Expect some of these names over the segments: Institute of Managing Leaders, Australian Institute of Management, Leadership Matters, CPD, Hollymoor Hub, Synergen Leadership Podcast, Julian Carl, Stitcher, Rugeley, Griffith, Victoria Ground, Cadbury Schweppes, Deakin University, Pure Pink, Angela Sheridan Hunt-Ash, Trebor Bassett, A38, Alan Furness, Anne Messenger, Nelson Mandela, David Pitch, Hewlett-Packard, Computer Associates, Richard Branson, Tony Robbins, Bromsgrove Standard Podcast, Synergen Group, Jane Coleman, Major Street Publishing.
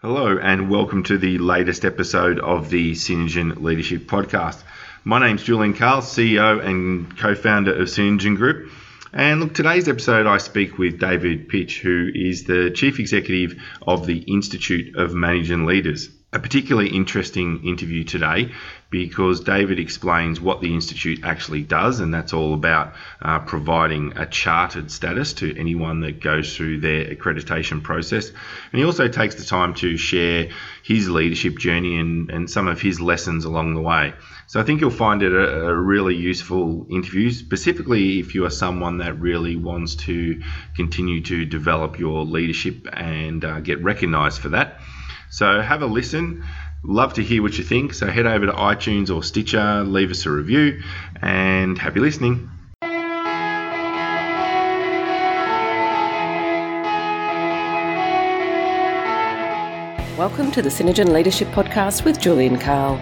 Hello and welcome to the latest episode of the Synergen Leadership Podcast. My name's Julian Carl, CEO and co-founder of Synergen Group. And look, today's episode I speak with David Pitch, who is the Chief Executive of the Institute of Managing Leaders. A particularly interesting interview today because David explains what the Institute actually does, and that's all about providing a chartered status to anyone that goes through their accreditation process. And he also takes the time to share his leadership journey and some of his lessons along the way. So I think you'll find it a really useful interview, specifically if you are someone that really wants to continue to develop your leadership and get recognised for that. So have a listen. Love to hear what you think. So head over to iTunes or Stitcher, leave us a review, and happy listening. Welcome to the Synergen Leadership Podcast with Julian Carl.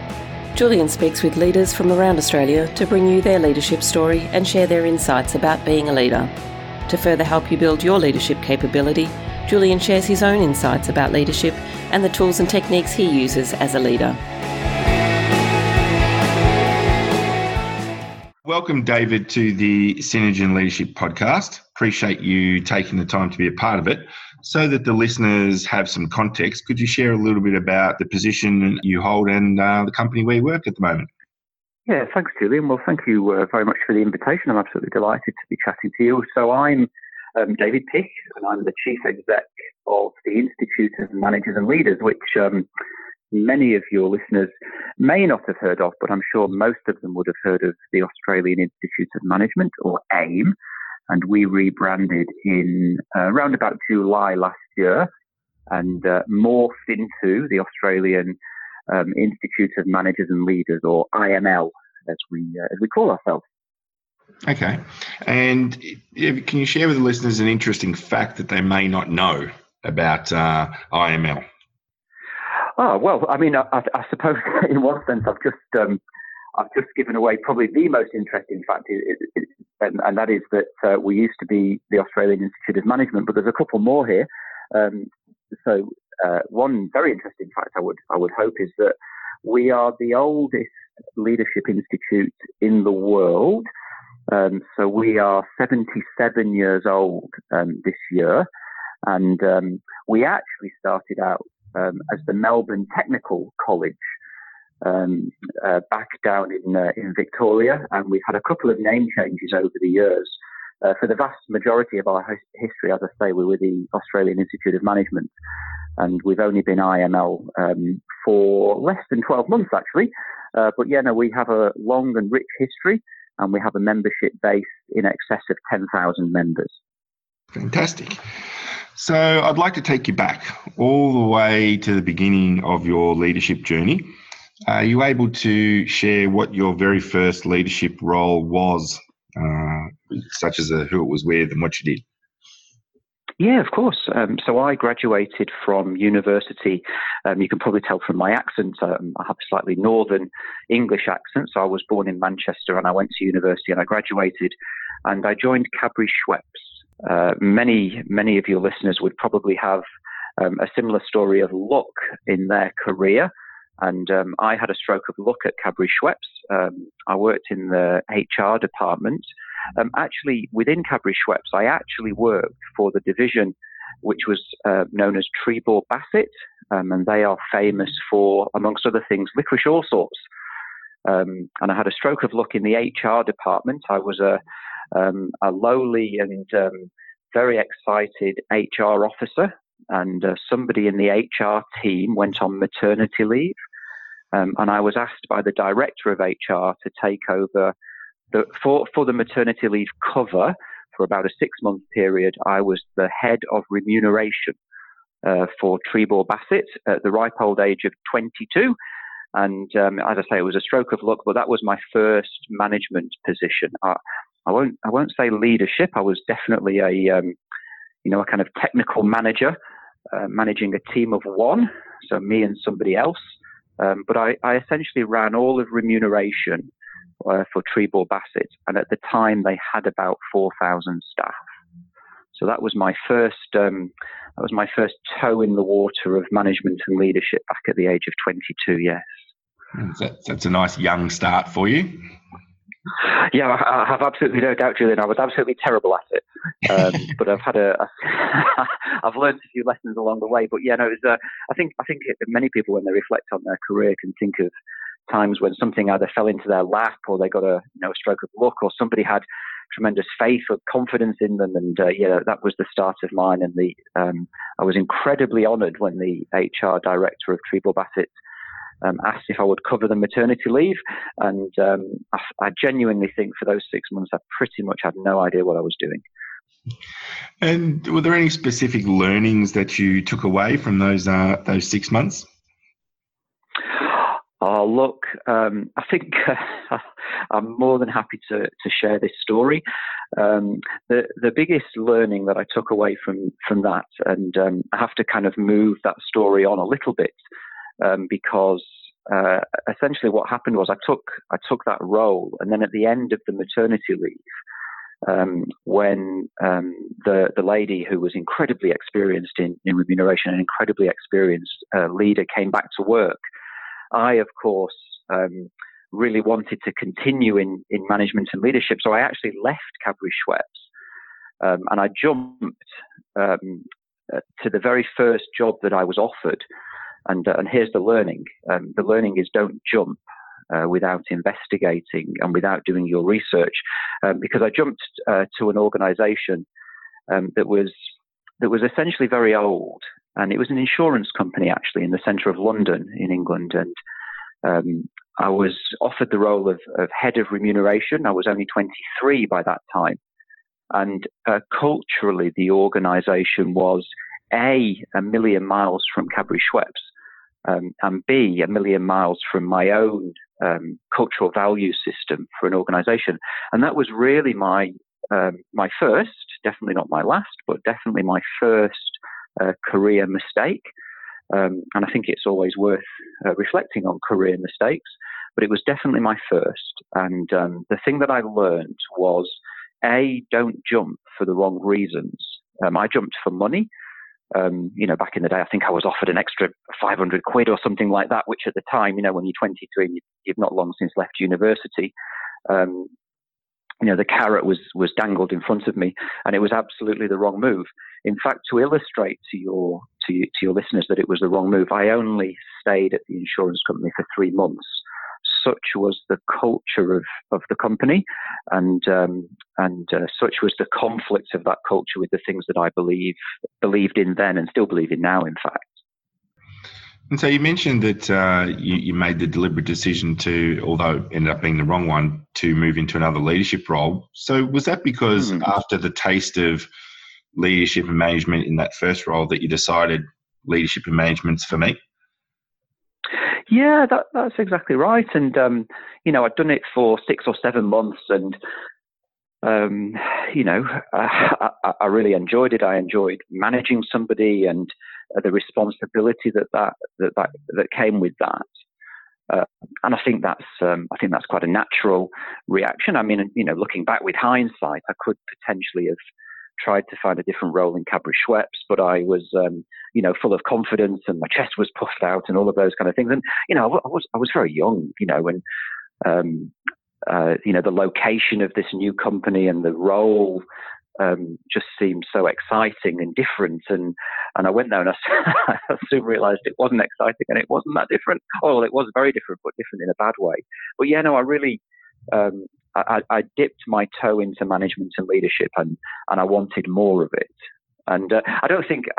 Julian speaks with leaders from around Australia to bring you their leadership story and share their insights about being a leader. To further help you build your leadership capability, Julian shares his own insights about leadership and the tools and techniques he uses as a leader. Welcome, David, to the Synergen Leadership Podcast. Appreciate you taking the time to be a part of it. So that the listeners have some context, could you share a little bit about the position you hold and the company where you work at the moment? Yeah, thanks, Julian. Well, thank you very much for the invitation. I'm absolutely delighted to be chatting to you. So I'm David Pitch, and I'm the Chief Exec of the Institute of Managers and Leaders, which many of your listeners may not have heard of, but I'm sure most of them would have heard of the Australian Institute of Management, or AIM, and we rebranded in around about July last year and morphed into the Australian Institute of Managers and Leaders, or IML, as we call ourselves. Okay. And can you share with the listeners an interesting fact that they may not know about IML? Oh, well, I mean, I suppose in one sense I've just given away probably the most interesting fact, and that is that we used to be the Australian Institute of Management, but there's a couple more here. So one very interesting fact I would hope is that we are the oldest leadership institute in the world. So we are 77 years old this year, and we actually started out as the Melbourne Technical College back down in Victoria, and we've had a couple of name changes over the years. For the vast majority of our history, as I say, we were the Australian Institute of Management, and we've only been IML for less than 12 months, actually. But yeah, no, we have a long and rich history, and we have a membership base in excess of 10,000 members. Fantastic. So I'd like to take you back all the way to the beginning of your leadership journey. Are you able to share what your very first leadership role was, such as who it was with and what you did? Yeah, of course. So I graduated from university. You can probably tell from my accent, I have a slightly northern English accent. So I was born in Manchester and I went to university and I graduated and I joined Cadbury Schweppes. Many of your listeners would probably have a similar story of luck in their career. And I had a stroke of luck at Cadbury Schweppes. I worked in the HR department. Actually, within Cadbury Schweppes, I actually worked for the division which was known as Trebor Bassett, and they are famous for, amongst other things, licorice all sorts. And I had a stroke of luck in the HR department. I was a lowly and very excited HR officer. And somebody in the HR team went on maternity leave. And I was asked by the director of HR to take over for the maternity leave cover for about a 6-month period. I was the head of remuneration for Trebor Bassett at the ripe old age of 22. And as I say, it was a stroke of luck, but that was my first management position. I won't say leadership. I was definitely a kind of technical manager, managing a team of one, so me and somebody else. But I essentially ran all of remuneration for Trebor Bassett, and at the time they had about 4,000 staff. So that was my first That was my first toe in the water of management and leadership back at the age of 22, yes. That's a nice young start for you. Yeah, I have absolutely no doubt, Julian. I was absolutely terrible at it, but I've had I've learned a few lessons along the way. But yeah, no, it was, I think many people when they reflect on their career can think of times when something either fell into their lap or they got a stroke of luck or somebody had tremendous faith or confidence in them. And yeah, that was the start of mine. And I was incredibly honoured when the HR director of Trebor Bassett asked if I would cover the maternity leave, and I genuinely think for those 6 months I pretty much had no idea what I was doing. And were there any specific learnings that you took away from those 6 months? Oh, look, I think I'm more than happy to share this story. The biggest learning that I took away from that, and I have to kind of move that story on a little bit. Because essentially what happened was I took that role, and then at the end of the maternity leave, when the lady who was incredibly experienced in remuneration, an incredibly experienced leader, came back to work, I, of course, really wanted to continue in management and leadership. So I actually left Cadbury Schweppes, and I jumped to the very first job that I was offered. And here's the learning. The learning is don't jump without investigating and without doing your research, because I jumped to an organisation that was essentially very old, and it was an insurance company actually in the centre of London in England. And I was offered the role of head of remuneration. I was only 23 by that time, and culturally the organisation was A million miles from Cadbury Schweppes, and B, a million miles from my own cultural value system for an organisation. And that was really my my first, definitely not my last, but definitely my first career mistake. And I think it's always worth reflecting on career mistakes, but it was definitely my first. And the thing that I learned was, A, don't jump for the wrong reasons. I jumped for money. Back in the day, I think I was offered an extra 500 £500 or something like that, which at the time, when you're 23 and you've not long since left university, the carrot was dangled in front of me, and it was absolutely the wrong move. In fact, to illustrate to your listeners that it was the wrong move, I only stayed at the insurance company for 3 months. Such was the culture of the company, and such was the conflict of that culture with the things that I believed in then and still believe in now, in fact. And so you mentioned that you made the deliberate decision to, although it ended up being the wrong one, to move into another leadership role. So was that because after the taste of leadership and management in that first role that you decided leadership and management's for me? Yeah, that's exactly right. And, I'd done it for 6 or 7 months, and, I really enjoyed it. I enjoyed managing somebody and the responsibility that came with that. And I think that's quite a natural reaction. I mean, looking back with hindsight, I could potentially have tried to find a different role in Cadbury Schweppes, but I was, full of confidence, and my chest was puffed out, and all of those kind of things. And I was very young, and the location of this new company and the role just seemed so exciting and different. And I went there, and I soon realised it wasn't exciting, and it wasn't that different. Oh, well, it was very different, but different in a bad way. But yeah, no, I really. I dipped my toe into management and leadership, and I wanted more of it. And I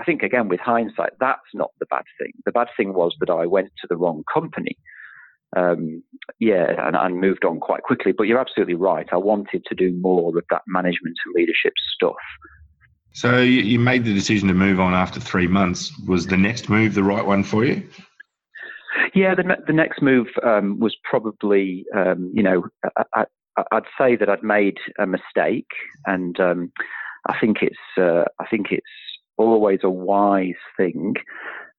think again, with hindsight, that's not the bad thing. The bad thing was that I went to the wrong company. And moved on quite quickly. But you're absolutely right. I wanted to do more of that management and leadership stuff. So you made the decision to move on after 3 months. Was the next move the right one for you? Yeah, the next move was probably, I'd say that I'd made a mistake, and I think it's always a wise thing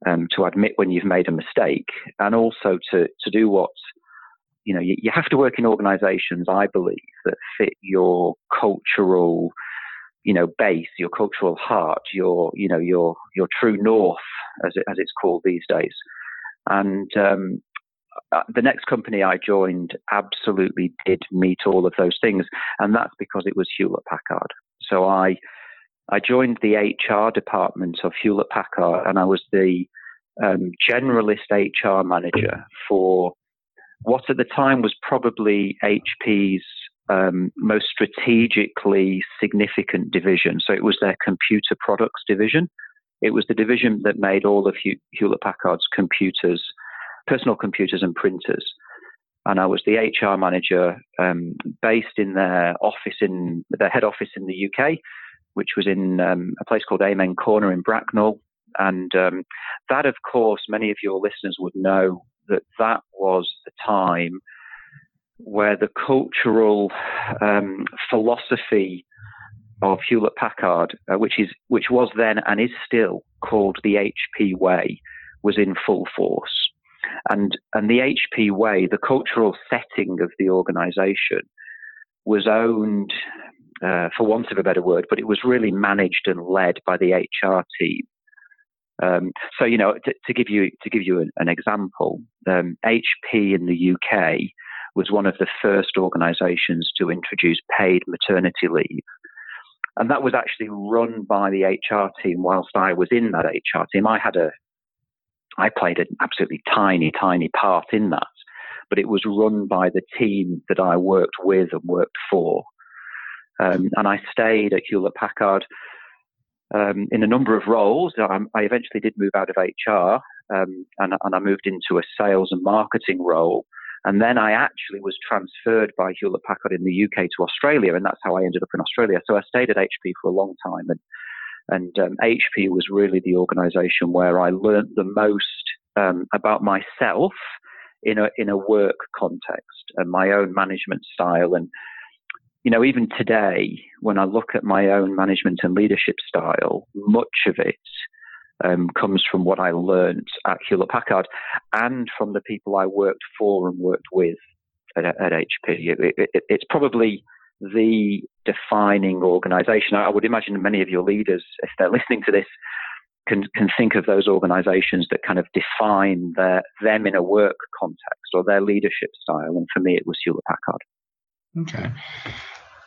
to admit when you've made a mistake, and also to do what you have to work in organisations, I believe, that fit your cultural base, your cultural heart, your true north, as it's called these days. And the next company I joined absolutely did meet all of those things, and that's because it was Hewlett-Packard. So I joined the HR department of Hewlett-Packard, and I was the generalist HR manager for what at the time was probably HP's most strategically significant division. So it was their computer products division. It was the division that made all of Hewlett-Packard's computers, personal computers and printers. And I was the HR manager based in their office, in their head office in the UK, which was in a place called Amen Corner in Bracknell. And that, of course, many of your listeners would know that that was the time where the cultural philosophy of Hewlett-Packard, which was then and is still called the HP Way, was in full force. And the HP Way, the cultural setting of the organization, was owned, for want of a better word, but it was really managed and led by the HR team. So, to give you an example, HP in the UK was one of the first organizations to introduce paid maternity leave. And that was actually run by the HR team whilst I was in that HR team. I played an absolutely tiny part in that, but it was run by the team that I worked with and worked for. And I stayed at Hewlett-Packard in a number of roles. I eventually did move out of HR, and I moved into a sales and marketing role. And then I actually was transferred by Hewlett-Packard in the UK to Australia, and that's how I ended up in Australia. So I stayed at HP for a long time, and HP was really the organisation where I learnt the most about myself in a work context and my own management style. And even today, when I look at my own management and leadership style, much of it comes from what I learnt at Hewlett-Packard and from the people I worked for and worked with at HP. It's probably the defining organisation. I would imagine many of your leaders, if they're listening to this, can think of those organisations that kind of define them in a work context or their leadership style. And for me, it was Hewlett-Packard. Okay.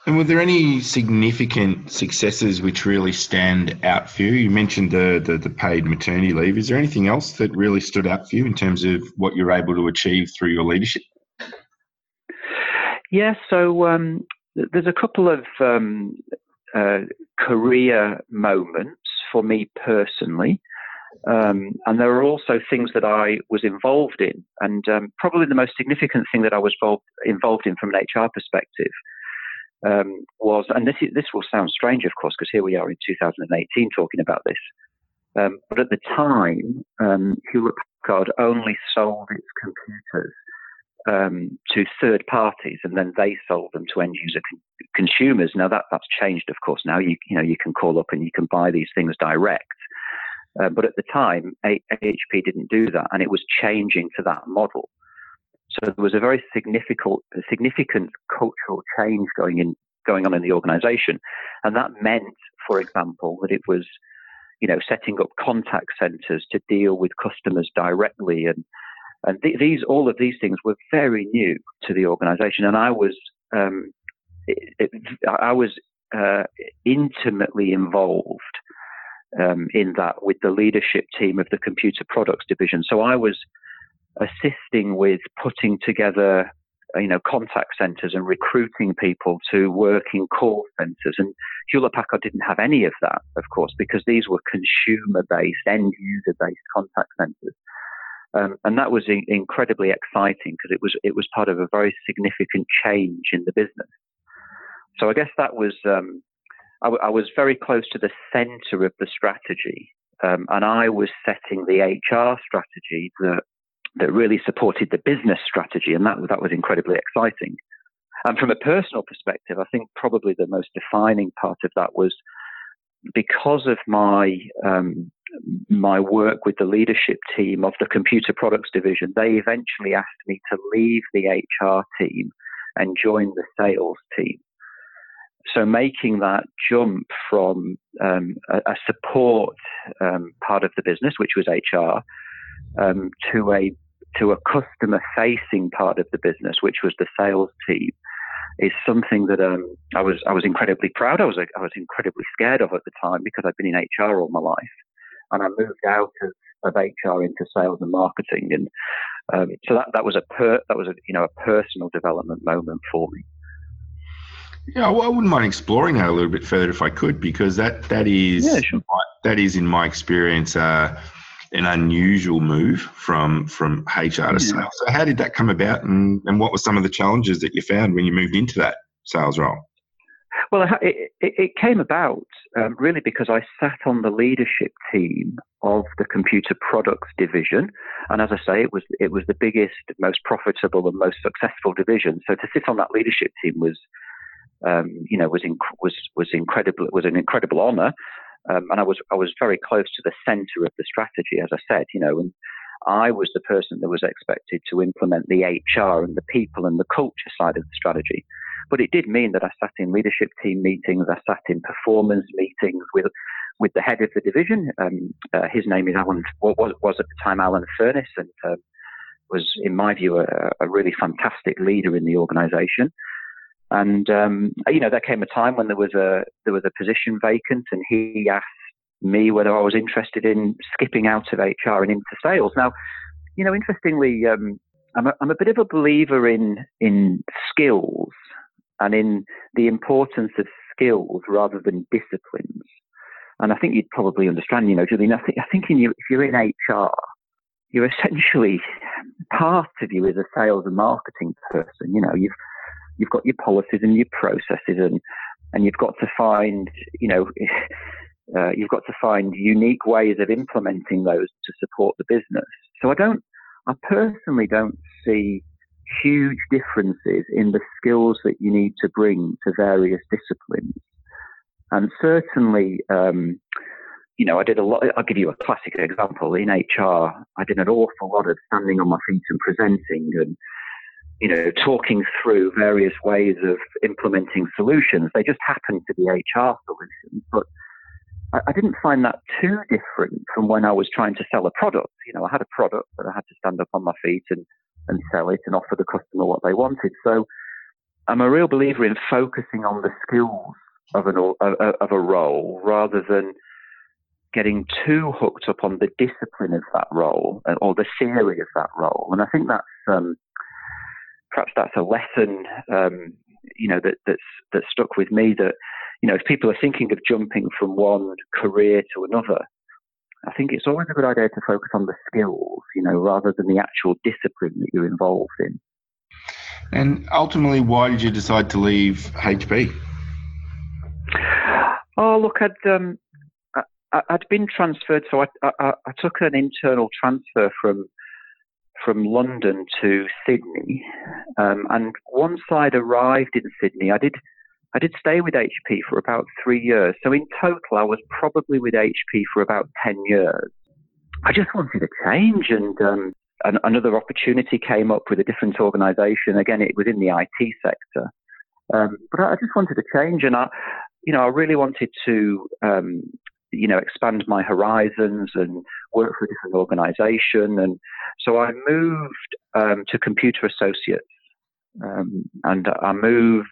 And were there any significant successes which really stand out for you? You mentioned the paid maternity leave. Is there anything else that really stood out for you in terms of what you're able to achieve through your leadership? Yeah, so there's a couple of career moments for me personally. And there are also things that I was involved in. And probably the most significant thing that I was involved in from an HR perspective was, and this will sound strange, of course, because here we are in 2018 talking about this. But at the time, Hewlett-Packard only sold its computers to third parties, and then they sold them to end user consumers. Now that's changed, of course. Now you can call up and you can buy these things direct. But at the time, HP didn't do that, and it was changing to that model. So there was a very significant cultural change going on in the organisation, and that meant, for example, that it was, setting up contact centres to deal with customers directly, and all of these things were very new to the organisation, and I was intimately involved in that with the leadership team of the computer products division. So I was assisting with putting together, contact centres and recruiting people to work in call centres. And Hewlett-Packard didn't have any of that, of course, because these were consumer-based, end-user-based contact centres. And that was incredibly exciting because it was part of a very significant change in the business. So I guess that was... I was very close to the centre of the strategy, and I was setting the HR strategy that really supported the business strategy, and that was incredibly exciting. And from a personal perspective, I think probably the most defining part of that was because of my work with the leadership team of the computer products division. They eventually asked me to leave the HR team and join the sales team. So making that jump from a support part of the business, which was HR, to a customer-facing part of the business, which was the sales team, is something that I was incredibly proud. I was incredibly scared of at the time because I'd been in HR all my life, and I moved out of HR into sales and marketing, and so that was a personal development moment for me. Yeah, well, I wouldn't mind exploring that a little bit further if I could, because that is in my experience an unusual move from HR to sales. So how did that come about, and what were some of the challenges that you found when you moved into that sales role? Well, it came about really because I sat on the leadership team of the computer products division, and as I say, it was the biggest, most profitable, and most successful division. So to sit on that leadership team was incredible. It was an incredible honour. And I was very close to the centre of the strategy, as I said, and I was the person that was expected to implement the HR and the people and the culture side of the strategy. But it did mean that I sat in leadership team meetings, I sat in performance meetings with the head of the division. His name is Alan Furness, and was, in my view, a really fantastic leader in the organisation. And there came a time when there was a position vacant, and he asked me whether I was interested in skipping out of HR and into sales. Now, interestingly, I'm a bit of a believer in skills and in the importance of skills rather than disciplines. And I think you'd probably understand, Julian. I think if you're in HR, you're essentially, part of you is a sales and marketing person. You've got your policies and your processes, and you've got to find, unique ways of implementing those to support the business. So I personally don't see huge differences in the skills that you need to bring to various disciplines. And certainly, I did a lot. I'll give you a classic example. In HR, I did an awful lot of standing on my feet and presenting, and talking through various ways of implementing solutions. They just happened to be HR solutions, but I didn't find that too different from when I was trying to sell a product. I had a product that I had to stand up on my feet and sell it and offer the customer what they wanted. So I'm a real believer in focusing on the skills of a role rather than getting too hooked up on the discipline of that role or the theory of that role. And I think that's perhaps that's a lesson, that stuck with me. That, if people are thinking of jumping from one career to another, I think it's always a good idea to focus on the skills, rather than the actual discipline that you're involved in. And ultimately, why did you decide to leave HP? Oh, look, I'd been transferred, so I took an internal transfer from London to Sydney, and once I'd arrived in Sydney, I did stay with HP for about 3 years. So in total, I was probably with HP for about 10 years. I just wanted a change, and another opportunity came up with a different organisation. Again, it was in the IT sector, but I just wanted a change, and I really wanted to expand my horizons and work for a different organisation. And so I moved to Computer Associates, and I moved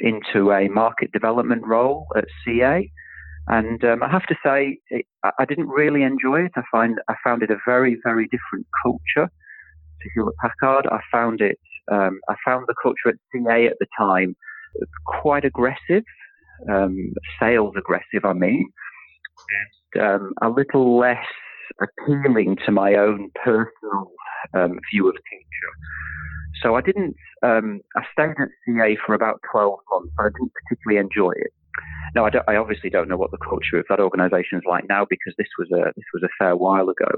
into a market development role at CA. And I have to say, I didn't really enjoy it. I found it a very, very different culture to Hewlett-Packard. I found the culture at CA at the time quite aggressive. Sales aggressive, I mean, and a little less appealing to my own personal view of teacher. So I didn't. I stayed at CA for about 12 months, but I didn't particularly enjoy it. Now, I obviously don't know what the culture of that organisation is like now, because this was a fair while ago.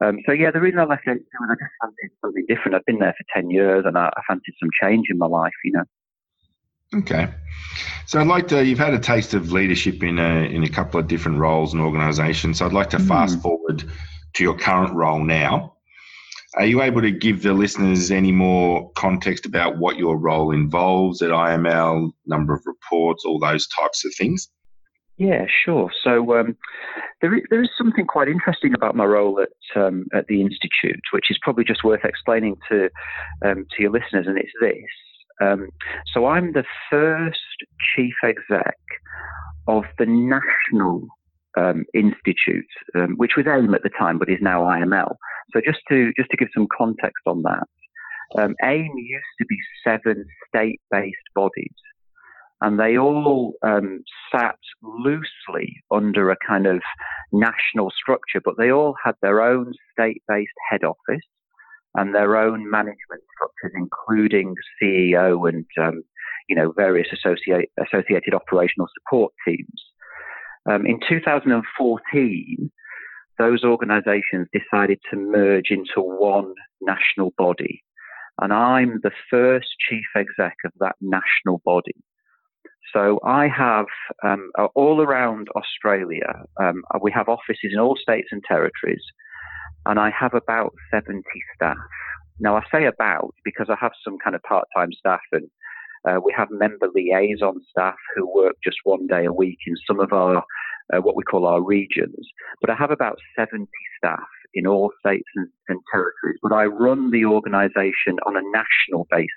The reason I left it was I just fancied something different. I'd been there for 10 years, and I fancied some change in my life, Okay. So I'd like to, you've had a taste of leadership in a couple of different roles and organisations. So I'd like to fast forward to your current role now. Are you able to give the listeners any more context about what your role involves at IML, number of reports, all those types of things? Yeah, sure. So there is something quite interesting about my role at the Institute, which is probably just worth explaining to your listeners, and it's this. So I'm the first chief exec of the National Institute, which was AIM at the time, but is now IML. So just to give some context on that, AIM used to be 7 state-based bodies, and they all sat loosely under a kind of national structure, but they all had their own state-based head office and their own management structures, including CEO and various associated operational support teams. In 2014, those organisations decided to merge into one national body, and I'm the first chief exec of that national body. So I have all around Australia, we have offices in all states and territories, and I have about 70 staff. Now, I say about because I have some kind of part-time staff, and we have member liaison staff who work just one day a week in some of our, what we call our regions. But I have about 70 staff in all states and territories, but I run the organisation on a national basis,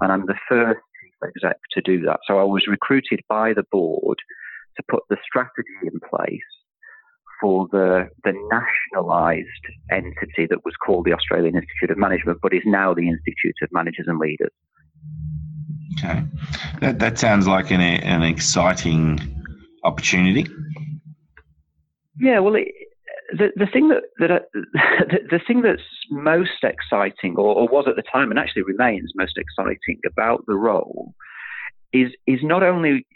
and I'm the first exec to do that. So I was recruited by the board to put the strategy in place for the nationalised entity that was called the Australian Institute of Management, but is now the Institute of Managers and Leaders. Okay. That sounds like an exciting opportunity. Yeah, well, the thing that's most exciting, or was at the time and actually remains most exciting about the role, is not only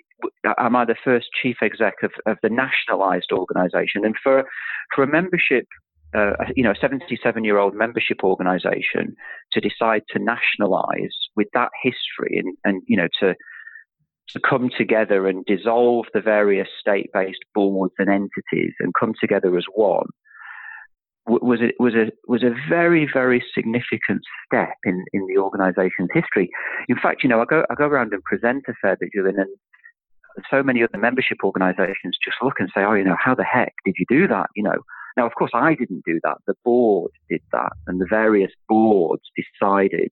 am I the first chief exec of the nationalised organisation, and for a membership, a 77-year-old membership organisation to decide to nationalise with that history and to come together and dissolve the various state-based boards and entities and come together as one was a very, very significant step in the organisation's history. In fact, I go around and present a fair bit, Julian, and so many other membership organisations just look and say, how the heck did you do that? Now, of course, I didn't do that. The board did that, and the various boards decided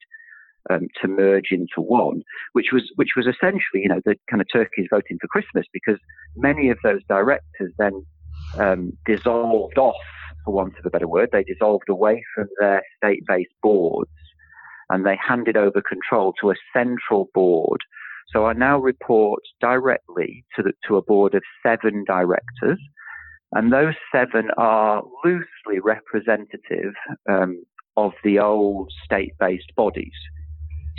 to merge into one, which was essentially, the kind of turkeys voting for Christmas, because many of those directors then dissolved off, for want of a better word. They dissolved away from their state-based boards, and they handed over control to a central board. So I now report directly to a board of 7 directors, and those 7 are loosely representative of the old state-based bodies.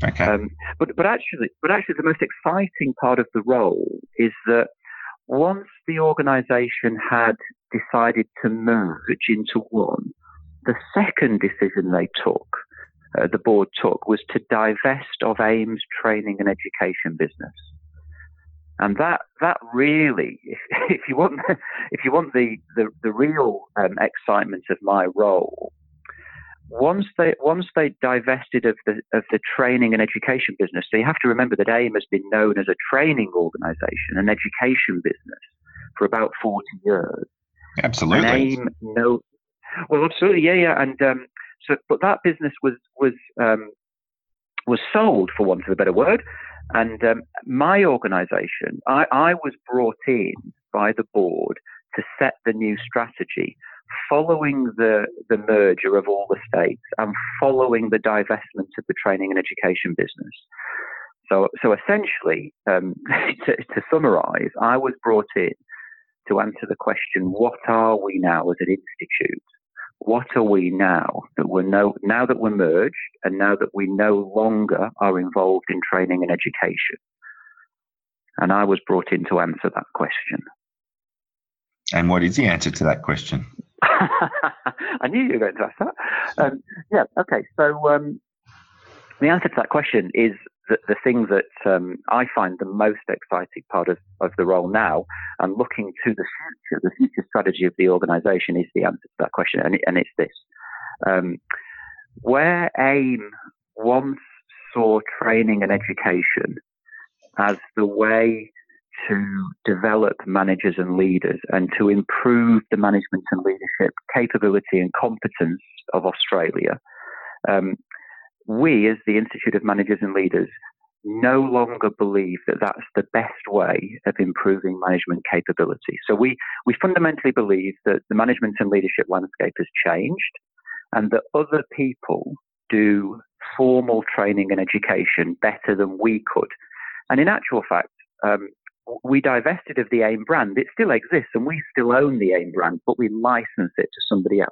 Okay. But actually, the most exciting part of the role is that once the organisation had decided to merge into one, the second decision the board took, was to divest of AIM's training and education business. And that really, if you want the real excitement of my role, Once they divested of the training and education business, so you have to remember that AIM has been known as a training organisation, an education business, for about 40 years. Absolutely. And AIM, absolutely, yeah. And but that business was sold, for want of a better word. And my organisation, I was brought in by the board to set the new strategy, following the merger of all the states and following the divestment of the training and education business. So essentially, to summarise, I was brought in to answer the question, what are we now as an institute? What are we now that now that we're merged and now that we no longer are involved in training and education? And I was brought in to answer that question. And what is the answer to that question? I knew you were going to ask that. The answer to that question is the thing that I find the most exciting part of the role now, and looking to the future strategy of the organisation is the answer to that question, and it's this. Where AIM once saw training and education as the way to develop managers and leaders and to improve the management and leadership capability and competence of Australia, we as the Institute of Managers and Leaders no longer believe that that's the best way of improving management capability. So we fundamentally believe that the management and leadership landscape has changed and that other people do formal training and education better than we could. And in actual fact, we divested of the AIM brand. It still exists and we still own the AIM brand, but we license it to somebody else.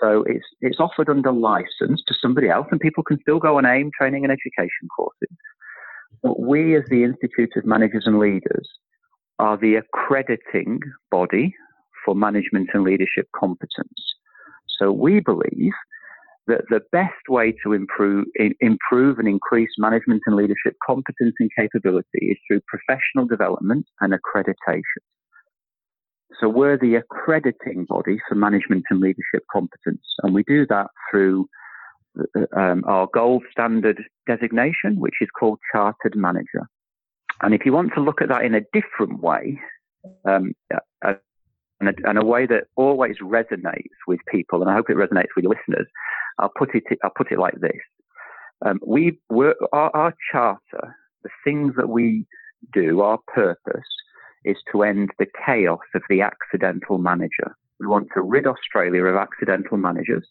So it's offered under license to somebody else, and people can still go on AIM training and education courses. But we, as the Institute of Managers and Leaders, are the accrediting body for management and leadership competence. So we believe that the best way to improve and increase management and leadership competence and capability is through professional development and accreditation. So we're the accrediting body for management and leadership competence, and we do that through our gold standard designation, which is called Chartered Manager. And if you want to look at that in a different way, and a way that always resonates with people, and I hope it resonates with your listeners, I'll put it like this: our charter, the things that we do, our purpose, is to end the chaos of the accidental manager. We want to rid Australia of accidental managers,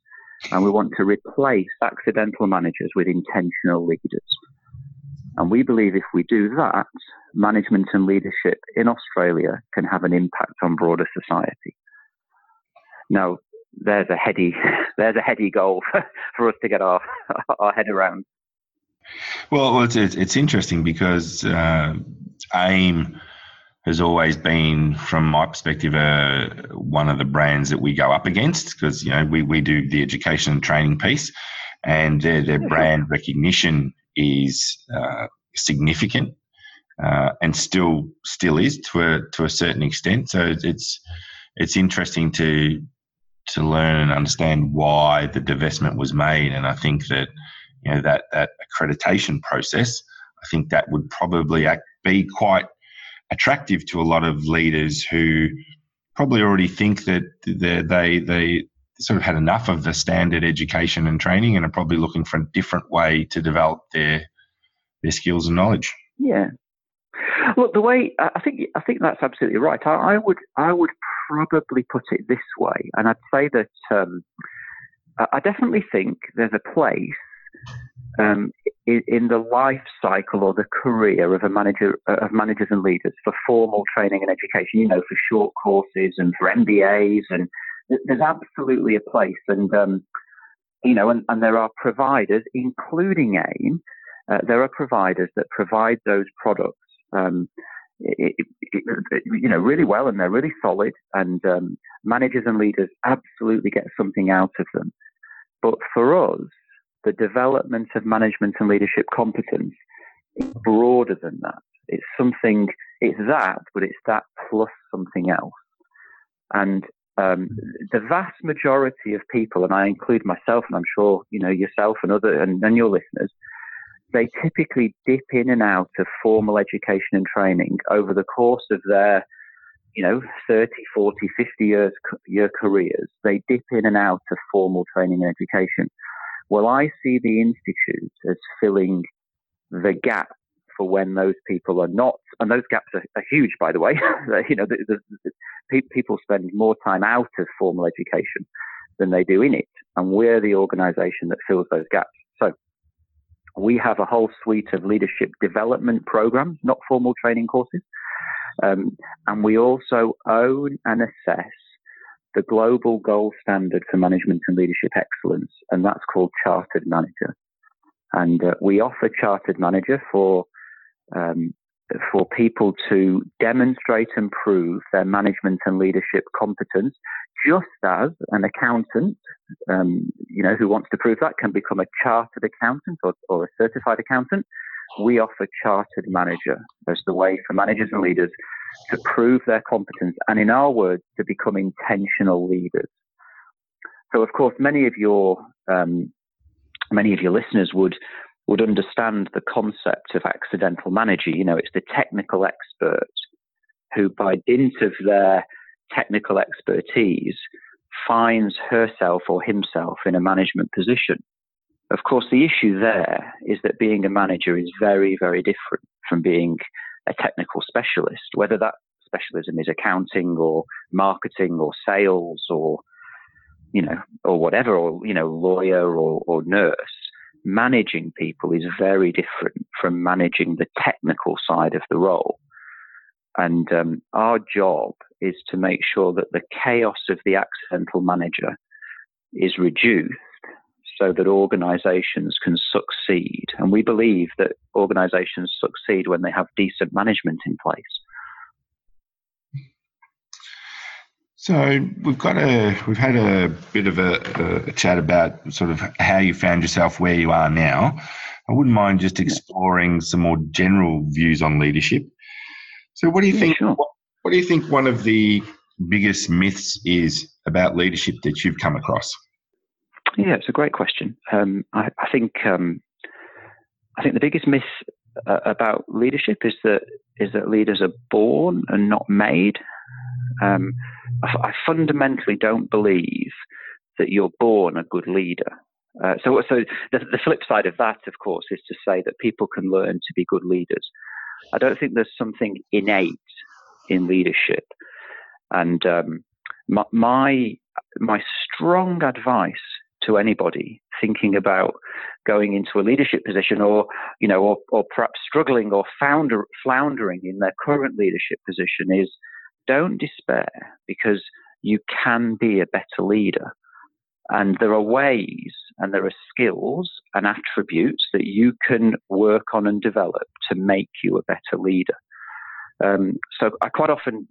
and we want to replace accidental managers with intentional leaders. And we believe if we do that, management and leadership in Australia can have an impact on broader society. Now, there's a heady goal for us to get our head around. Well, it's interesting because AIM has always been, from my perspective, one of the brands that we go up against, because, you know, we do the education and training piece, and their brand recognition is significant and still is to a certain extent. So it's interesting to learn and understand why the divestment was made, and I think that, you know, that accreditation process, I think that would probably be quite attractive to a lot of leaders who probably already think that they sort of had enough of the standard education and training and are probably looking for a different way to develop their skills and knowledge. Yeah. Look, I think that's absolutely right. I would probably put it this way, and I'd say that I definitely think there's a place in the life cycle or the career of a manager, of managers and leaders, for formal training and education, you know, for short courses and for MBAs, and there's absolutely a place. And, you know, and there are providers, including AIM, there are providers that provide those products, you know, really well, and they're really solid, and managers and leaders absolutely get something out of them. But for us, the development of management and leadership competence is broader than that. It's something, it's that, but it's that plus something else. And the vast majority of people, and I include myself, and I'm sure, you know, yourself and other, and your listeners, they typically dip in and out of formal education and training over the course of their, you know, 30, 40, 50-year careers. They dip in and out of formal training and education. Well, I see the Institute as filling the gap for when those people are not, and those gaps are huge, by the way. You know, the people spend more time out of formal education than they do in it, and we're the organisation that fills those gaps. So we have a whole suite of leadership development programs, not formal training courses, and we also own and assess the global gold standard for management and leadership excellence, and that's called Chartered Manager. And we offer Chartered Manager for people to demonstrate and prove their management and leadership competence, just as an accountant, you know, who wants to prove that can become a chartered accountant or a certified accountant. We offer Chartered Manager as the way for managers and leaders to prove their competence and, in our words, to become intentional leaders. So, of course, many of your listeners would understand the concept of accidental manager. You know, it's the technical expert who, by dint of their technical expertise, finds herself or himself in a management position. Of course, the issue there is that being a manager is very, very different from being a technical specialist, whether that specialism is accounting or marketing or sales or, you know, or whatever, or, you know, lawyer or nurse. Managing people is very different from managing the technical side of the role. And our job is to make sure that the chaos of the accidental manager is reduced so that organizations can succeed. And we believe that organizations succeed when they have decent management in place. So we've had a bit of a chat about sort of how you found yourself where you are now. I wouldn't mind just exploring some more general views on leadership. So what do you think? Sure. What do you think one of the biggest myths is about leadership that you've come across? Yeah, it's a great question. I think the biggest myth about leadership is that leaders are born and not made. I fundamentally don't believe that you're born a good leader. So the flip side of that, of course, is to say that people can learn to be good leaders. I don't think there's something innate in leadership. And my strong advice to anybody thinking about going into a leadership position, or, you know, or perhaps struggling or floundering in their current leadership position, is don't despair, because you can be a better leader. And there are ways and there are skills and attributes that you can work on and develop to make you a better leader. So I quite often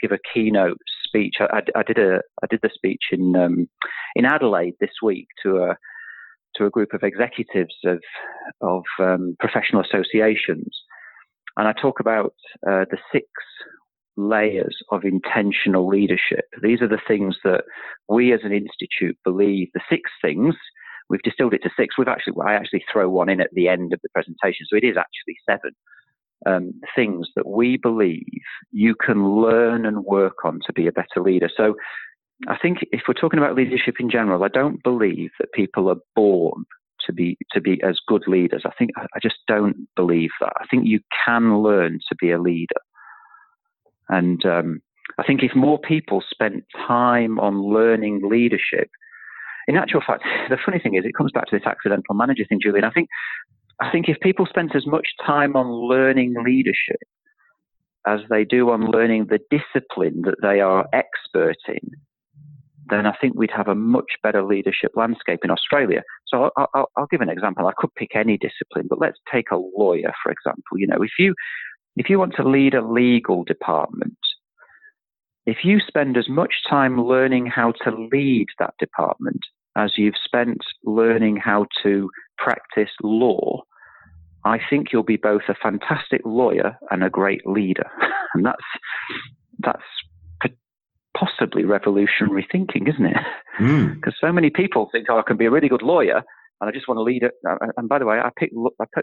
give a keynote speech. I did the speech in Adelaide this week to a group of executives of professional associations, and I talk about the six layers of intentional leadership. These are the things that we as an institute believe, the six things. We've distilled it to six. I actually throw one in at the end of the presentation, so it is actually seven. Things that we believe you can learn and work on to be a better leader. So I think if we're talking about leadership in general, I don't believe that people are born to be as good leaders. I just don't believe that. I think you can learn to be a leader. And I think if more people spent time on learning leadership, in actual fact, the funny thing is, it comes back to this accidental manager thing, Julian. I think if people spent as much time on learning leadership as they do on learning the discipline that they are expert in, then I think we'd have a much better leadership landscape in Australia. So I'll give an example. I could pick any discipline, but let's take a lawyer, for example. You know, if you want to lead a legal department, if you spend as much time learning how to lead that department as you've spent learning how to practice law, I think you'll be both a fantastic lawyer and a great leader. And that's possibly revolutionary thinking, isn't it? Because so many people think, oh, I can be a really good lawyer and I just want to lead it. And by the way, I picked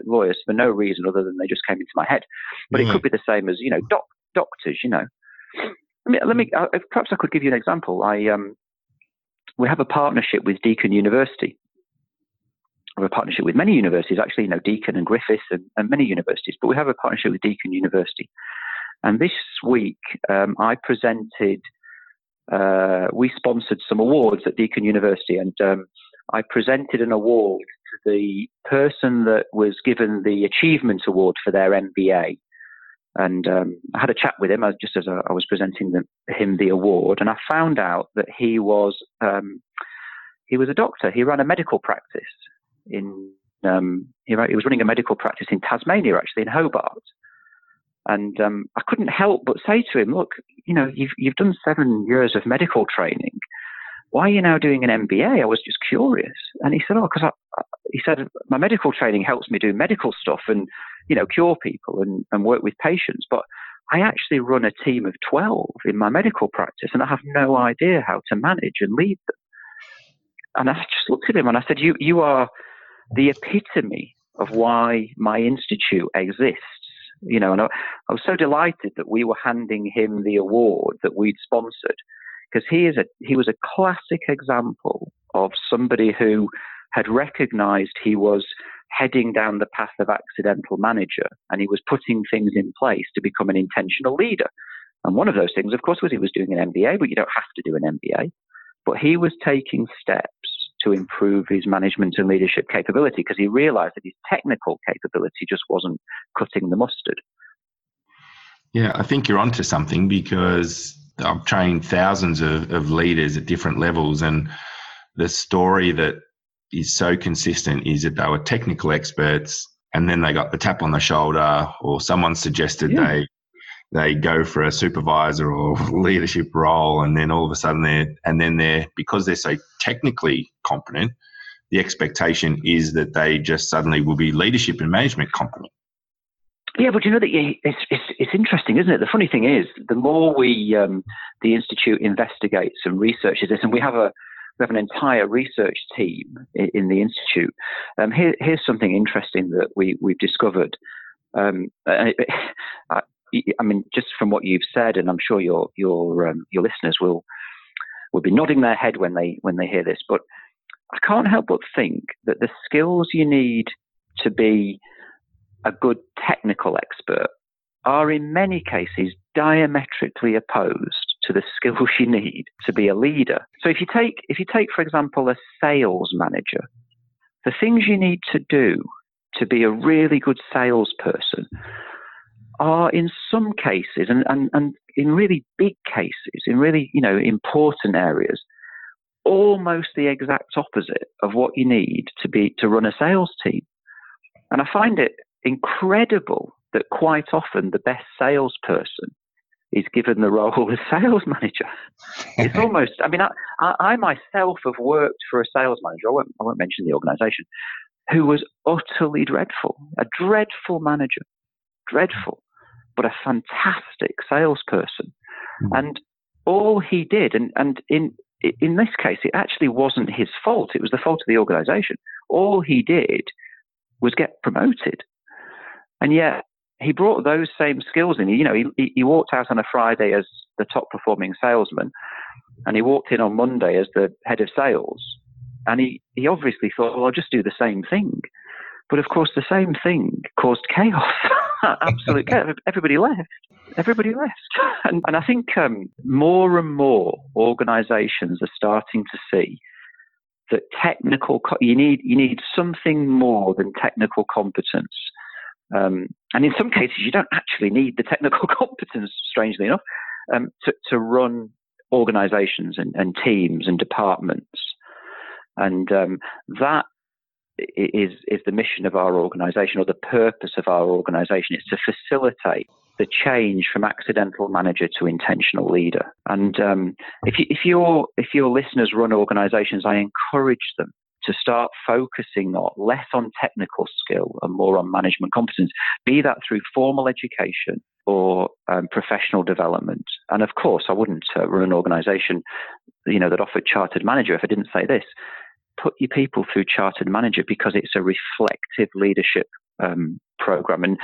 lawyers for no reason other than they just came into my head. But it could be the same as, you know, doctors, you know. Perhaps I could give you an example. We have a partnership with Deakin University. We have a partnership with many universities, actually, you know, Deakin and Griffith and many universities, but we have a partnership with Deakin University. And this week, I presented, we sponsored some awards at Deakin University, and I presented an award to the person that was given the Achievement Award for their MBA. And I had a chat with him just as I was presenting him the award, and I found out that he was a doctor. He ran a medical practice he was running a medical practice in Tasmania, actually, in Hobart. And I couldn't help but say to him, "Look, you know, you've done 7 years of medical training. Why are you now doing an MBA?" I was just curious. And he said, "Oh, because my medical training helps me do medical stuff and, you know, cure people and work with patients. But I actually run a team of 12 in my medical practice, and I have no idea how to manage and lead them. And I just looked at him and I said, you are the epitome of why my institute exists. You know, and I was so delighted that we were handing him the award that we'd sponsored, because he was a classic example of somebody who had recognized he was heading down the path of accidental manager, and he was putting things in place to become an intentional leader. And one of those things, of course, was he was doing an MBA, but you don't have to do an MBA. But he was taking steps to improve his management and leadership capability, because he realized that his technical capability just wasn't cutting the mustard. Yeah, I think you're onto something, because I've trained thousands of leaders at different levels, and the story that is so consistent is that they were technical experts, and then they got the tap on the shoulder, or someone suggested they go for a supervisor or leadership role, and then all of a sudden they're because they're so technically competent, the expectation is that they just suddenly will be leadership and management competent. Yeah, but you know that it's interesting, isn't it? The funny thing is, the more we the institute investigates and researches this, and we have an entire research team in the institute. Here's something interesting that we've discovered. I mean, just from what you've said, and I'm sure your listeners will be nodding their head when they hear this. But I can't help but think that the skills you need to be a good technical expert are in many cases diametrically opposed to the skills you need to be a leader. So if you take, for example, a sales manager, the things you need to do to be a really good salesperson are in some cases, and in really big cases, in really, you know, important areas, almost the exact opposite of what you need to run a sales team. And I find it incredible that quite often the best salesperson is given the role as sales manager. It's almost, I mean, I myself have worked for a sales manager, I won't mention the organisation, who was utterly dreadful, a dreadful manager, dreadful, but a fantastic salesperson. And all he did, and in this case, it actually wasn't his fault, it was the fault of the organisation. All he did was get promoted. And yet he brought those same skills in. You know, he walked out on a Friday as the top performing salesman, and he walked in on Monday as the head of sales. And he obviously thought, well, I'll just do the same thing. But of course, the same thing caused chaos. Absolute chaos. Everybody left. And I think more and more organisations are starting to see that technical, you need something more than technical competence. And in some cases, you don't actually need the technical competence, strangely enough, to run organizations and teams and departments. And that is the mission of our organization, or the purpose of our organization, is to facilitate the change from accidental manager to intentional leader. And if your listeners run organizations, I encourage them to start focusing less on technical skill and more on management competence, be that through formal education or professional development. And of course, I wouldn't run an organisation, you know, that offered Chartered Manager if I didn't say this: put your people through Chartered Manager, because it's a reflective leadership program. And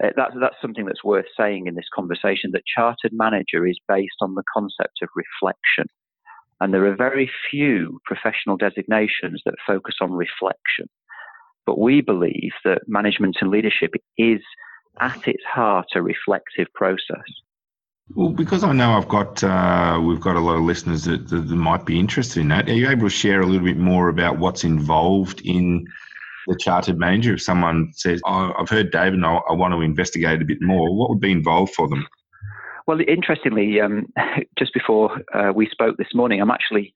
that's something that's worth saying in this conversation, that Chartered Manager is based on the concept of reflection. And there are very few professional designations that focus on reflection. But we believe that management and leadership is, at its heart, a reflective process. Well, because I know we've got a lot of listeners that might be interested in that, are you able to share a little bit more about what's involved in the Chartered Manager? If someone says, oh, I've heard David and I want to investigate a bit more, what would be involved for them? Well, interestingly, just before we spoke this morning, I'm actually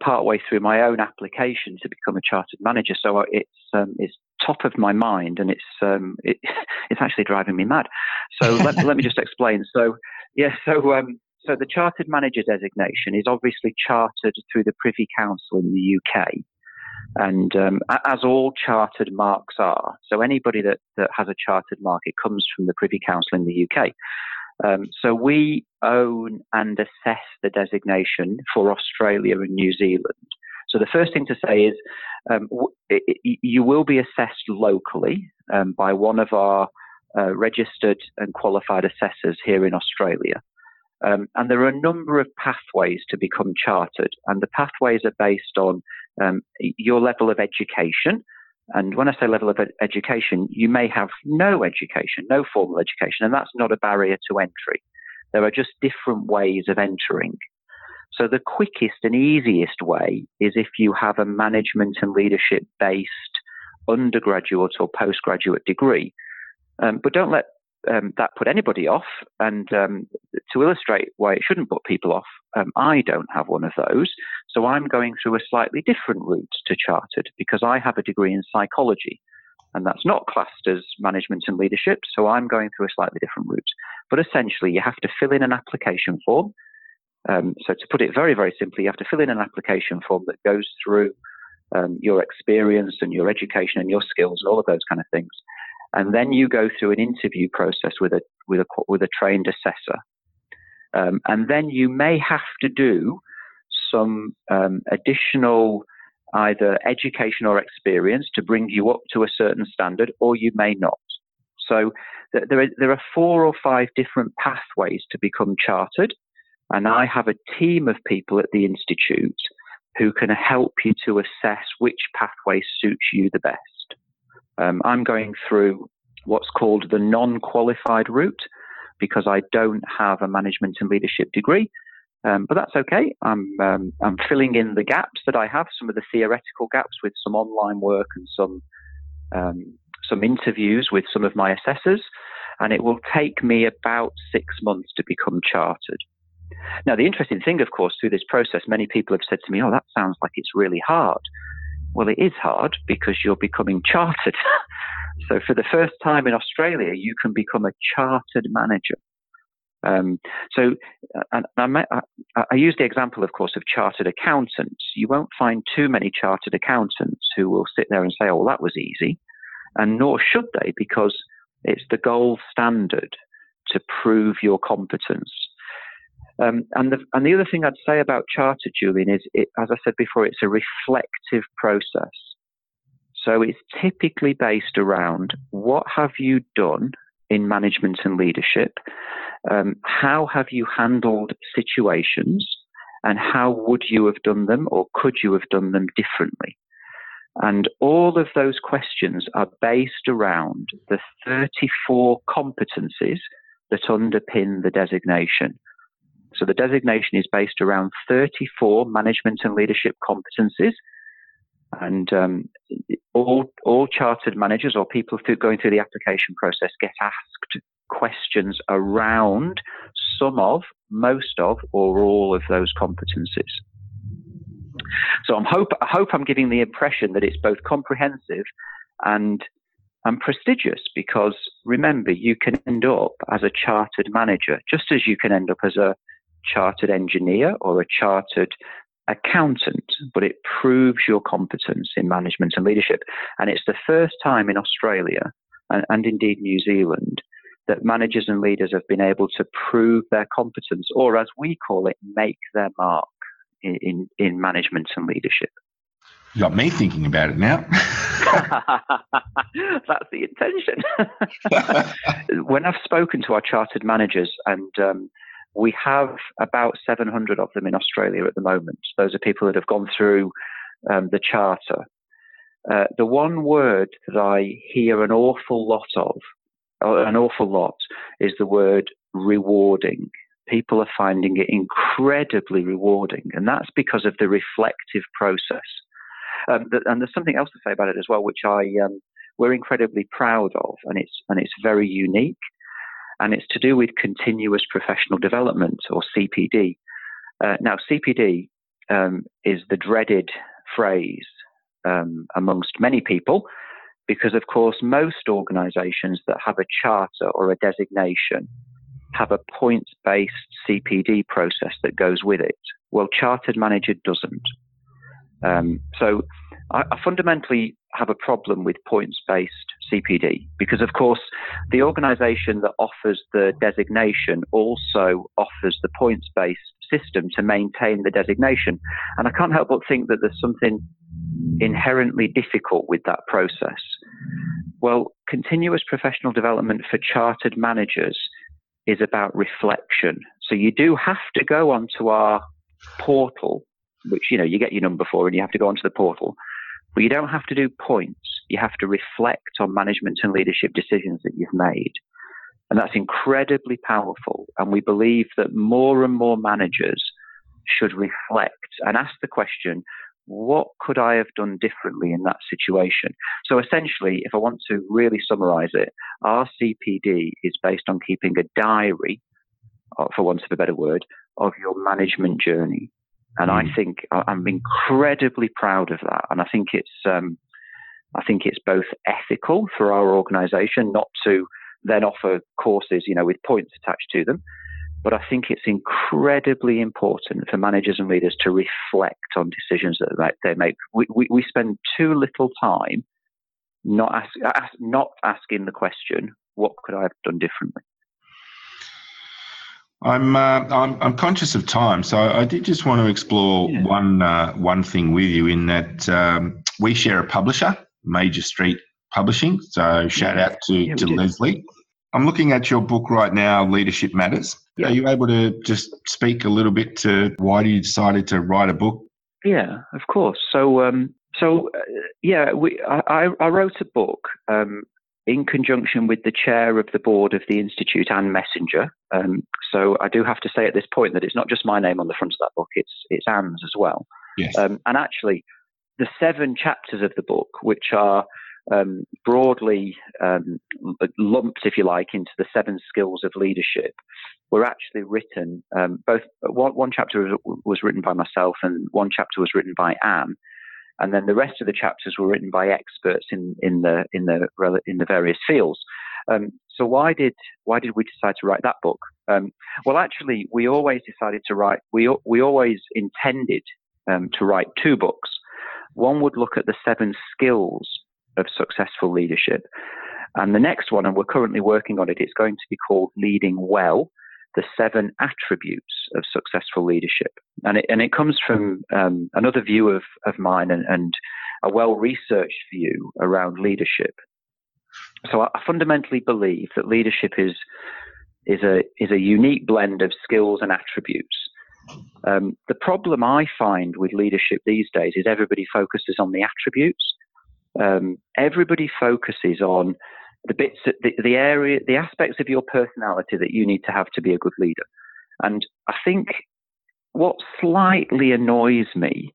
partway through my own application to become a Chartered Manager, so it's top of my mind, and it's actually driving me mad. So let me just explain. So the Chartered Manager designation is obviously chartered through the Privy Council in the UK, and as all chartered marks are. So anybody that has a chartered mark, it comes from the Privy Council in the UK. So we own and assess the designation for Australia and New Zealand. So the first thing to say is you will be assessed locally by one of our registered and qualified assessors here in Australia. And there are a number of pathways to become chartered, and the pathways are based on your level of education. And when I say level of education, you may have no education, no formal education, and that's not a barrier to entry. There are just different ways of entering. So the quickest and easiest way is if you have a management and leadership-based undergraduate or postgraduate degree. But don't let that put anybody off. And to illustrate why it shouldn't put people off, I don't have one of those. So I'm going through a slightly different route to Chartered because I have a degree in psychology. And that's not classed as management and leadership. So I'm going through a slightly different route. But essentially, you have to fill in an application form. So to put it very, very simply, you have to fill in an application form that goes through your experience and your education and your skills and all of those kind of things. And then you go through an interview process with a trained assessor. And then you may have to do some additional either education or experience to bring you up to a certain standard, or you may not. So there are 4 or 5 different pathways to become chartered. And I have a team of people at the Institute who can help you to assess which pathway suits you the best. I'm going through what's called the non-qualified route because I don't have a management and leadership degree, but that's okay. I'm filling in the gaps that I have, some of the theoretical gaps with some online work and some interviews with some of my assessors, and it will take me about 6 months to become chartered. Now, the interesting thing, of course, through this process, many people have said to me, "Oh, that sounds like it's really hard." Well, it is hard because you're becoming chartered. So for the first time in Australia, you can become a chartered manager. I use the example, of course, of chartered accountants. You won't find too many chartered accountants who will sit there and say, "Oh, well, that was easy." And nor should they, because it's the gold standard to prove your competence. And the other thing I'd say about Chartered, Julian, is, as I said before, it's a reflective process. So it's typically based around what have you done in management and leadership, how have you handled situations, and how would you have done them or could you have done them differently? And all of those questions are based around the 34 competencies that underpin the designation. So the designation is based around 34 management and leadership competencies, and all chartered managers or people going through the application process get asked questions around some of, most of, or all of those competencies. So I hope I'm giving the impression that it's both comprehensive and prestigious, because remember, you can end up as a chartered manager just as you can end up as a chartered engineer or a chartered accountant, but it proves your competence in management and leadership. And it's the first time in Australia and indeed New Zealand that managers and leaders have been able to prove their competence, or as we call it, make their mark in management and leadership. You got me thinking about it now. That's the intention. When I've spoken to our chartered managers, and we have about 700 of them in Australia at the moment. Those are people that have gone through the charter. The one word that I hear an awful lot, is the word rewarding. People are finding it incredibly rewarding, and that's because of the reflective process. And there's something else to say about it as well, which we're incredibly proud of, and it's very unique. And it's to do with continuous professional development, or CPD. Now, CPD is the dreaded phrase amongst many people because, of course, most organisations that have a charter or a designation have a points-based CPD process that goes with it. Well, Chartered Manager doesn't. So I fundamentally have a problem with points-based CPD, because of course the organisation that offers the designation also offers the points-based system to maintain the designation. And I can't help but think that there's something inherently difficult with that process. Well, continuous professional development for chartered managers is about reflection. So you do have to go onto our portal, which, you know, you get your number for and you have to go onto the portal. But you don't have to do points. You have to reflect on management and leadership decisions that you've made. And that's incredibly powerful. And we believe that more and more managers should reflect and ask the question, what could I have done differently in that situation? So essentially, if I want to really summarize it, our CPD is based on keeping a diary, for want of a better word, of your management journey. And I think I'm incredibly proud of that. And I think it's both ethical for our organisation not to then offer courses, you know, with points attached to them. But I think it's incredibly important for managers and leaders to reflect on decisions that they make. We spend too little time not asking the question, what could I have done differently? I'm conscious of time, so I did just want to explore one thing with you, in that we share a publisher, Major Street Publishing. So shout out to Leslie. I'm looking at your book right now, Leadership Matters. Yeah. Are you able to just speak a little bit to why you decided to write a book? Yeah, of course. So I wrote a book in conjunction with the chair of the board of the Institute, Anne Messenger. So I do have to say at this point that it's not just my name on the front of that book, it's Anne's as well. Yes. And actually, the 7 chapters of the book, which are broadly lumped, if you like, into the 7 skills of leadership, were actually written, both one chapter was written by myself and one chapter was written by Anne. And then the rest of the chapters were written by experts in the various fields. So why did we decide to write that book? Well, actually, we always decided to write. We always intended to write 2 books. One would look at the 7 skills of successful leadership, and the next one, and we're currently working on it, it's going to be called Leading Well: The 7 Attributes of Successful Leadership. And it comes from another view of mine and a well-researched view around leadership. So I fundamentally believe that leadership is a unique blend of skills and attributes. The problem I find with leadership these days is everybody focuses on the attributes. Everybody focuses on the bits, the area, the aspects of your personality that you need to have to be a good leader. And I think what slightly annoys me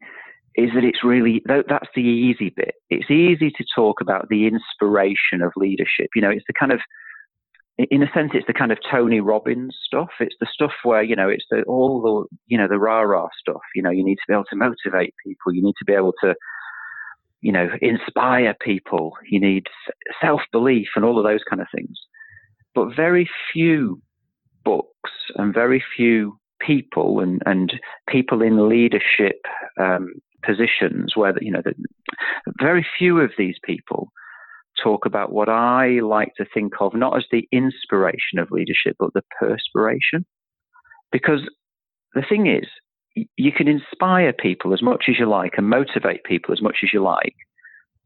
is that it's really, that's the easy bit. It's easy to talk about the inspiration of leadership. You know, it's the kind of, in a sense, it's the kind of Tony Robbins stuff. It's the stuff where, you know, it's the rah-rah stuff. You know, you need to be able to motivate people. You need to be able to, you know, inspire people. You need self-belief and all of those kind of things. But very few books and very few people and people in leadership positions where, you know, very few of these people talk about what I like to think of not as the inspiration of leadership, but the perspiration. Because the thing is, you can inspire people as much as you like and motivate people as much as you like.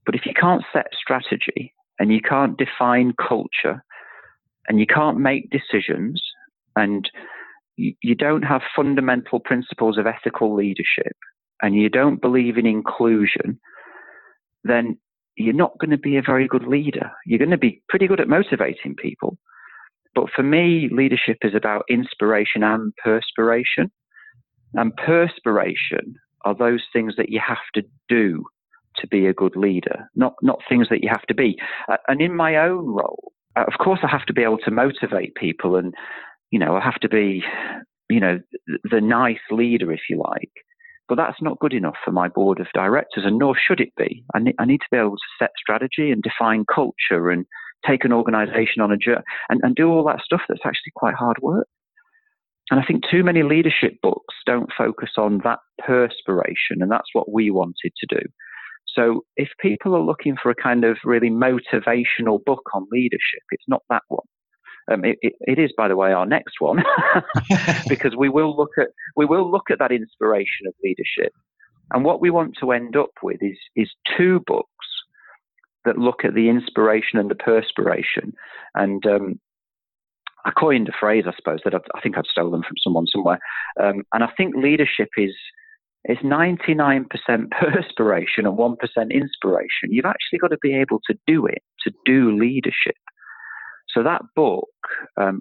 But if you can't set strategy and you can't define culture and you can't make decisions and you don't have fundamental principles of ethical leadership and you don't believe in inclusion, then you're not going to be a very good leader. You're going to be pretty good at motivating people. But for me, leadership is about inspiration and perspiration. And perspiration are those things that you have to do to be a good leader, not things that you have to be. And in my own role, of course, I have to be able to motivate people and, you know, I have to be, you know, the nice leader, if you like. But that's not good enough for my board of directors, and nor should it be. I need to be able to set strategy and define culture and take an organisation on a journey and do all that stuff that's actually quite hard work. And I think too many leadership books don't focus on that perspiration, and that's what we wanted to do. So if people are looking for a kind of really motivational book on leadership, it's not that one. It is, by the way, our next one, because we will look at that inspiration of leadership. And what we want to end up with is two books that look at the inspiration and the perspiration. And I coined a phrase, I suppose, that I think I've stolen from someone somewhere. And I think leadership is 99% perspiration and 1% inspiration. You've actually got to be able to do it, to do leadership. So that book,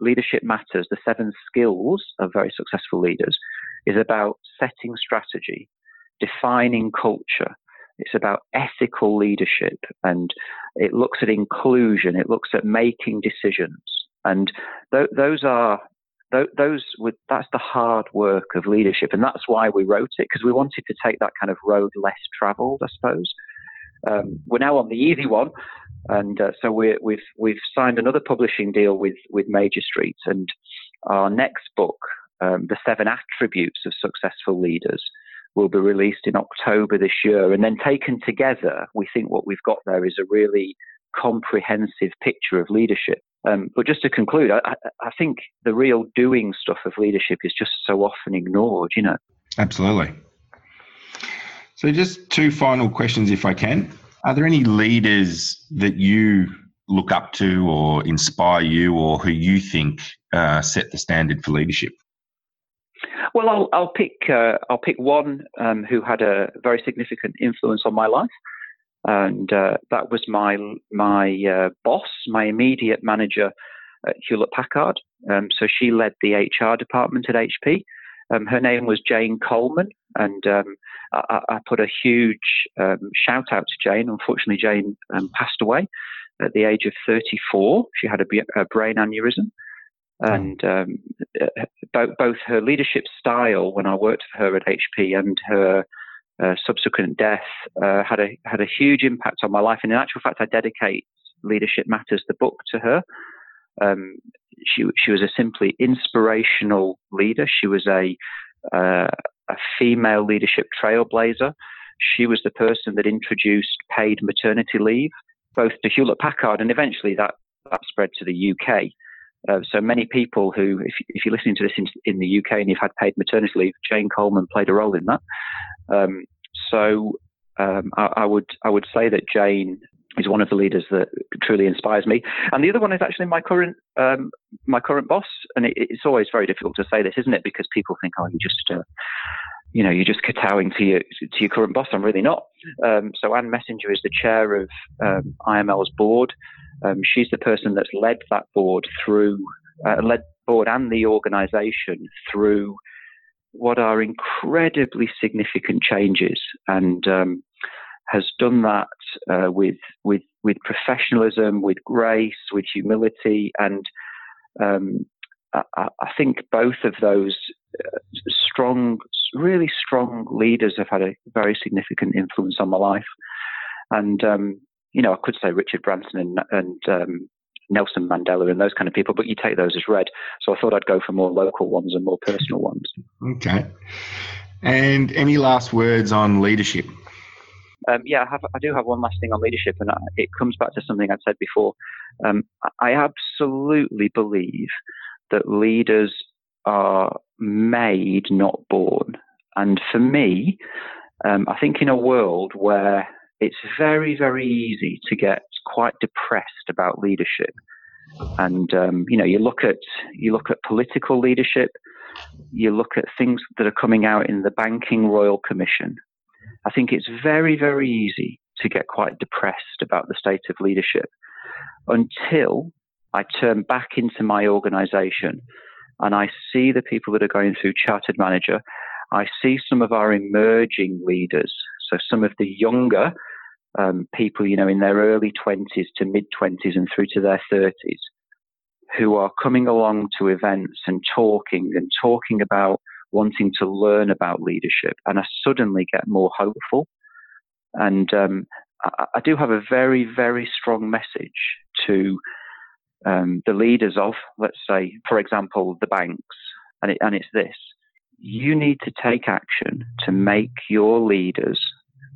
Leadership Matters, The 7 Skills of Very Successful Leaders, is about setting strategy, defining culture. It's about ethical leadership, and it looks at inclusion. It looks at making decisions. And that's the hard work of leadership. And that's why we wrote it, because we wanted to take that kind of road less traveled, I suppose. We're now on the easy one. And so we've signed another publishing deal with Major Street, and our next book, The 7 Attributes of Successful Leaders, will be released in October this year. And then taken together, we think what we've got there is a really comprehensive picture of leadership. But just to conclude, I think the real doing stuff of leadership is just so often ignored, you know. Absolutely. So just two final questions, if I can. Are there any leaders that you look up to or inspire you, or who you think set the standard for leadership? Well, I'll pick one who had a very significant influence on my life, and that was my boss, my immediate manager at Hewlett-Packard. So she led the HR department at HP. Her name was Jane Coleman, and I put a huge shout out to Jane. Unfortunately, Jane passed away at the age of 34. She had a brain aneurysm. And both her leadership style when I worked for her at HP and her subsequent death had a huge impact on my life. And in actual fact, I dedicate Leadership Matters, the book, to her. She was a simply inspirational leader. She was a female leadership trailblazer. She was the person that introduced paid maternity leave, both to Hewlett-Packard and eventually that spread to the UK. So many people who, if you're listening to this in the UK and you've had paid maternity leave, Jane Coleman played a role in that. I would say that Jane is one of the leaders that truly inspires me. And the other one is actually my current boss. And it's always very difficult to say this, isn't it? Because people think, oh, you're just kowtowing to your current boss. I'm really not. So Anne Messenger is the chair of IML's board. She's the person that's led that board and the organisation through what are incredibly significant changes, and has done that with professionalism, with grace, with humility, and I think both of those really strong leaders have had a very significant influence on my life. And I could say Richard Branson and Nelson Mandela and those kind of people, but you take those as read. So I thought I'd go for more local ones and more personal ones. Okay. And any last words on leadership? I do have one last thing on leadership, and it comes back to something I'd said before. I absolutely believe that leaders are made, not born. And for me, I think in a world where it's very, very easy to get quite depressed about leadership, and you look at political leadership, you look at things that are coming out in the Banking Royal Commission. I think it's very, very easy to get quite depressed about the state of leadership until I turn back into my organisation and I see the people that are going through Chartered Manager. I see some of our emerging leaders. So some of the younger people, in their early 20s to mid-20s and through to their 30s, who are coming along to events and talking about wanting to learn about leadership. And I suddenly get more hopeful. And I do have a very, very strong message to the leaders of, let's say, for example, the banks. And it's this. You need to take action to make your leaders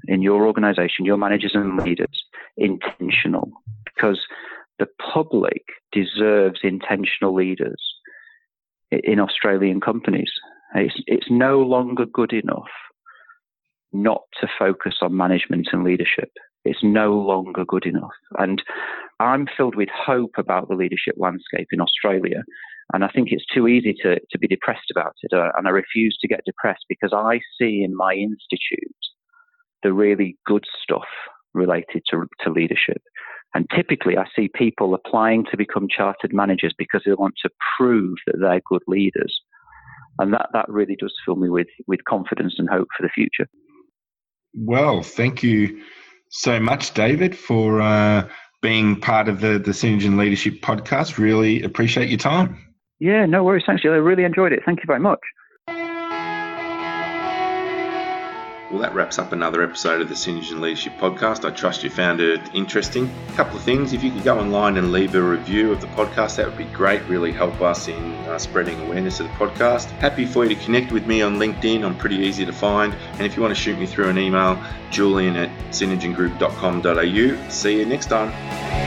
in your organization, your managers and leaders, intentional, because the public deserves intentional leaders in Australian companies. It's no longer good enough not to focus on management and leadership. It's no longer good enough. And I'm filled with hope about the leadership landscape in Australia. And I think it's too easy to be depressed about it. And I refuse to get depressed, because I see in my institute the really good stuff related to leadership. And typically I see people applying to become chartered managers because they want to prove that they're good leaders. And that really does fill me with confidence and hope for the future. Well, thank you so much, David, for being part of the Synergen Leadership Podcast. Really appreciate your time. Yeah, no worries. Thanks, Julian. I really enjoyed it. Thank you very much. Well, that wraps up another episode of the Synergen Leadership Podcast. I trust you found it interesting. A couple of things. If you could go online and leave a review of the podcast, that would be great. Really help us in spreading awareness of the podcast. Happy for you to connect with me on LinkedIn. I'm pretty easy to find. And if you want to shoot me through an email, julian@synergengroup.com.au. See you next time.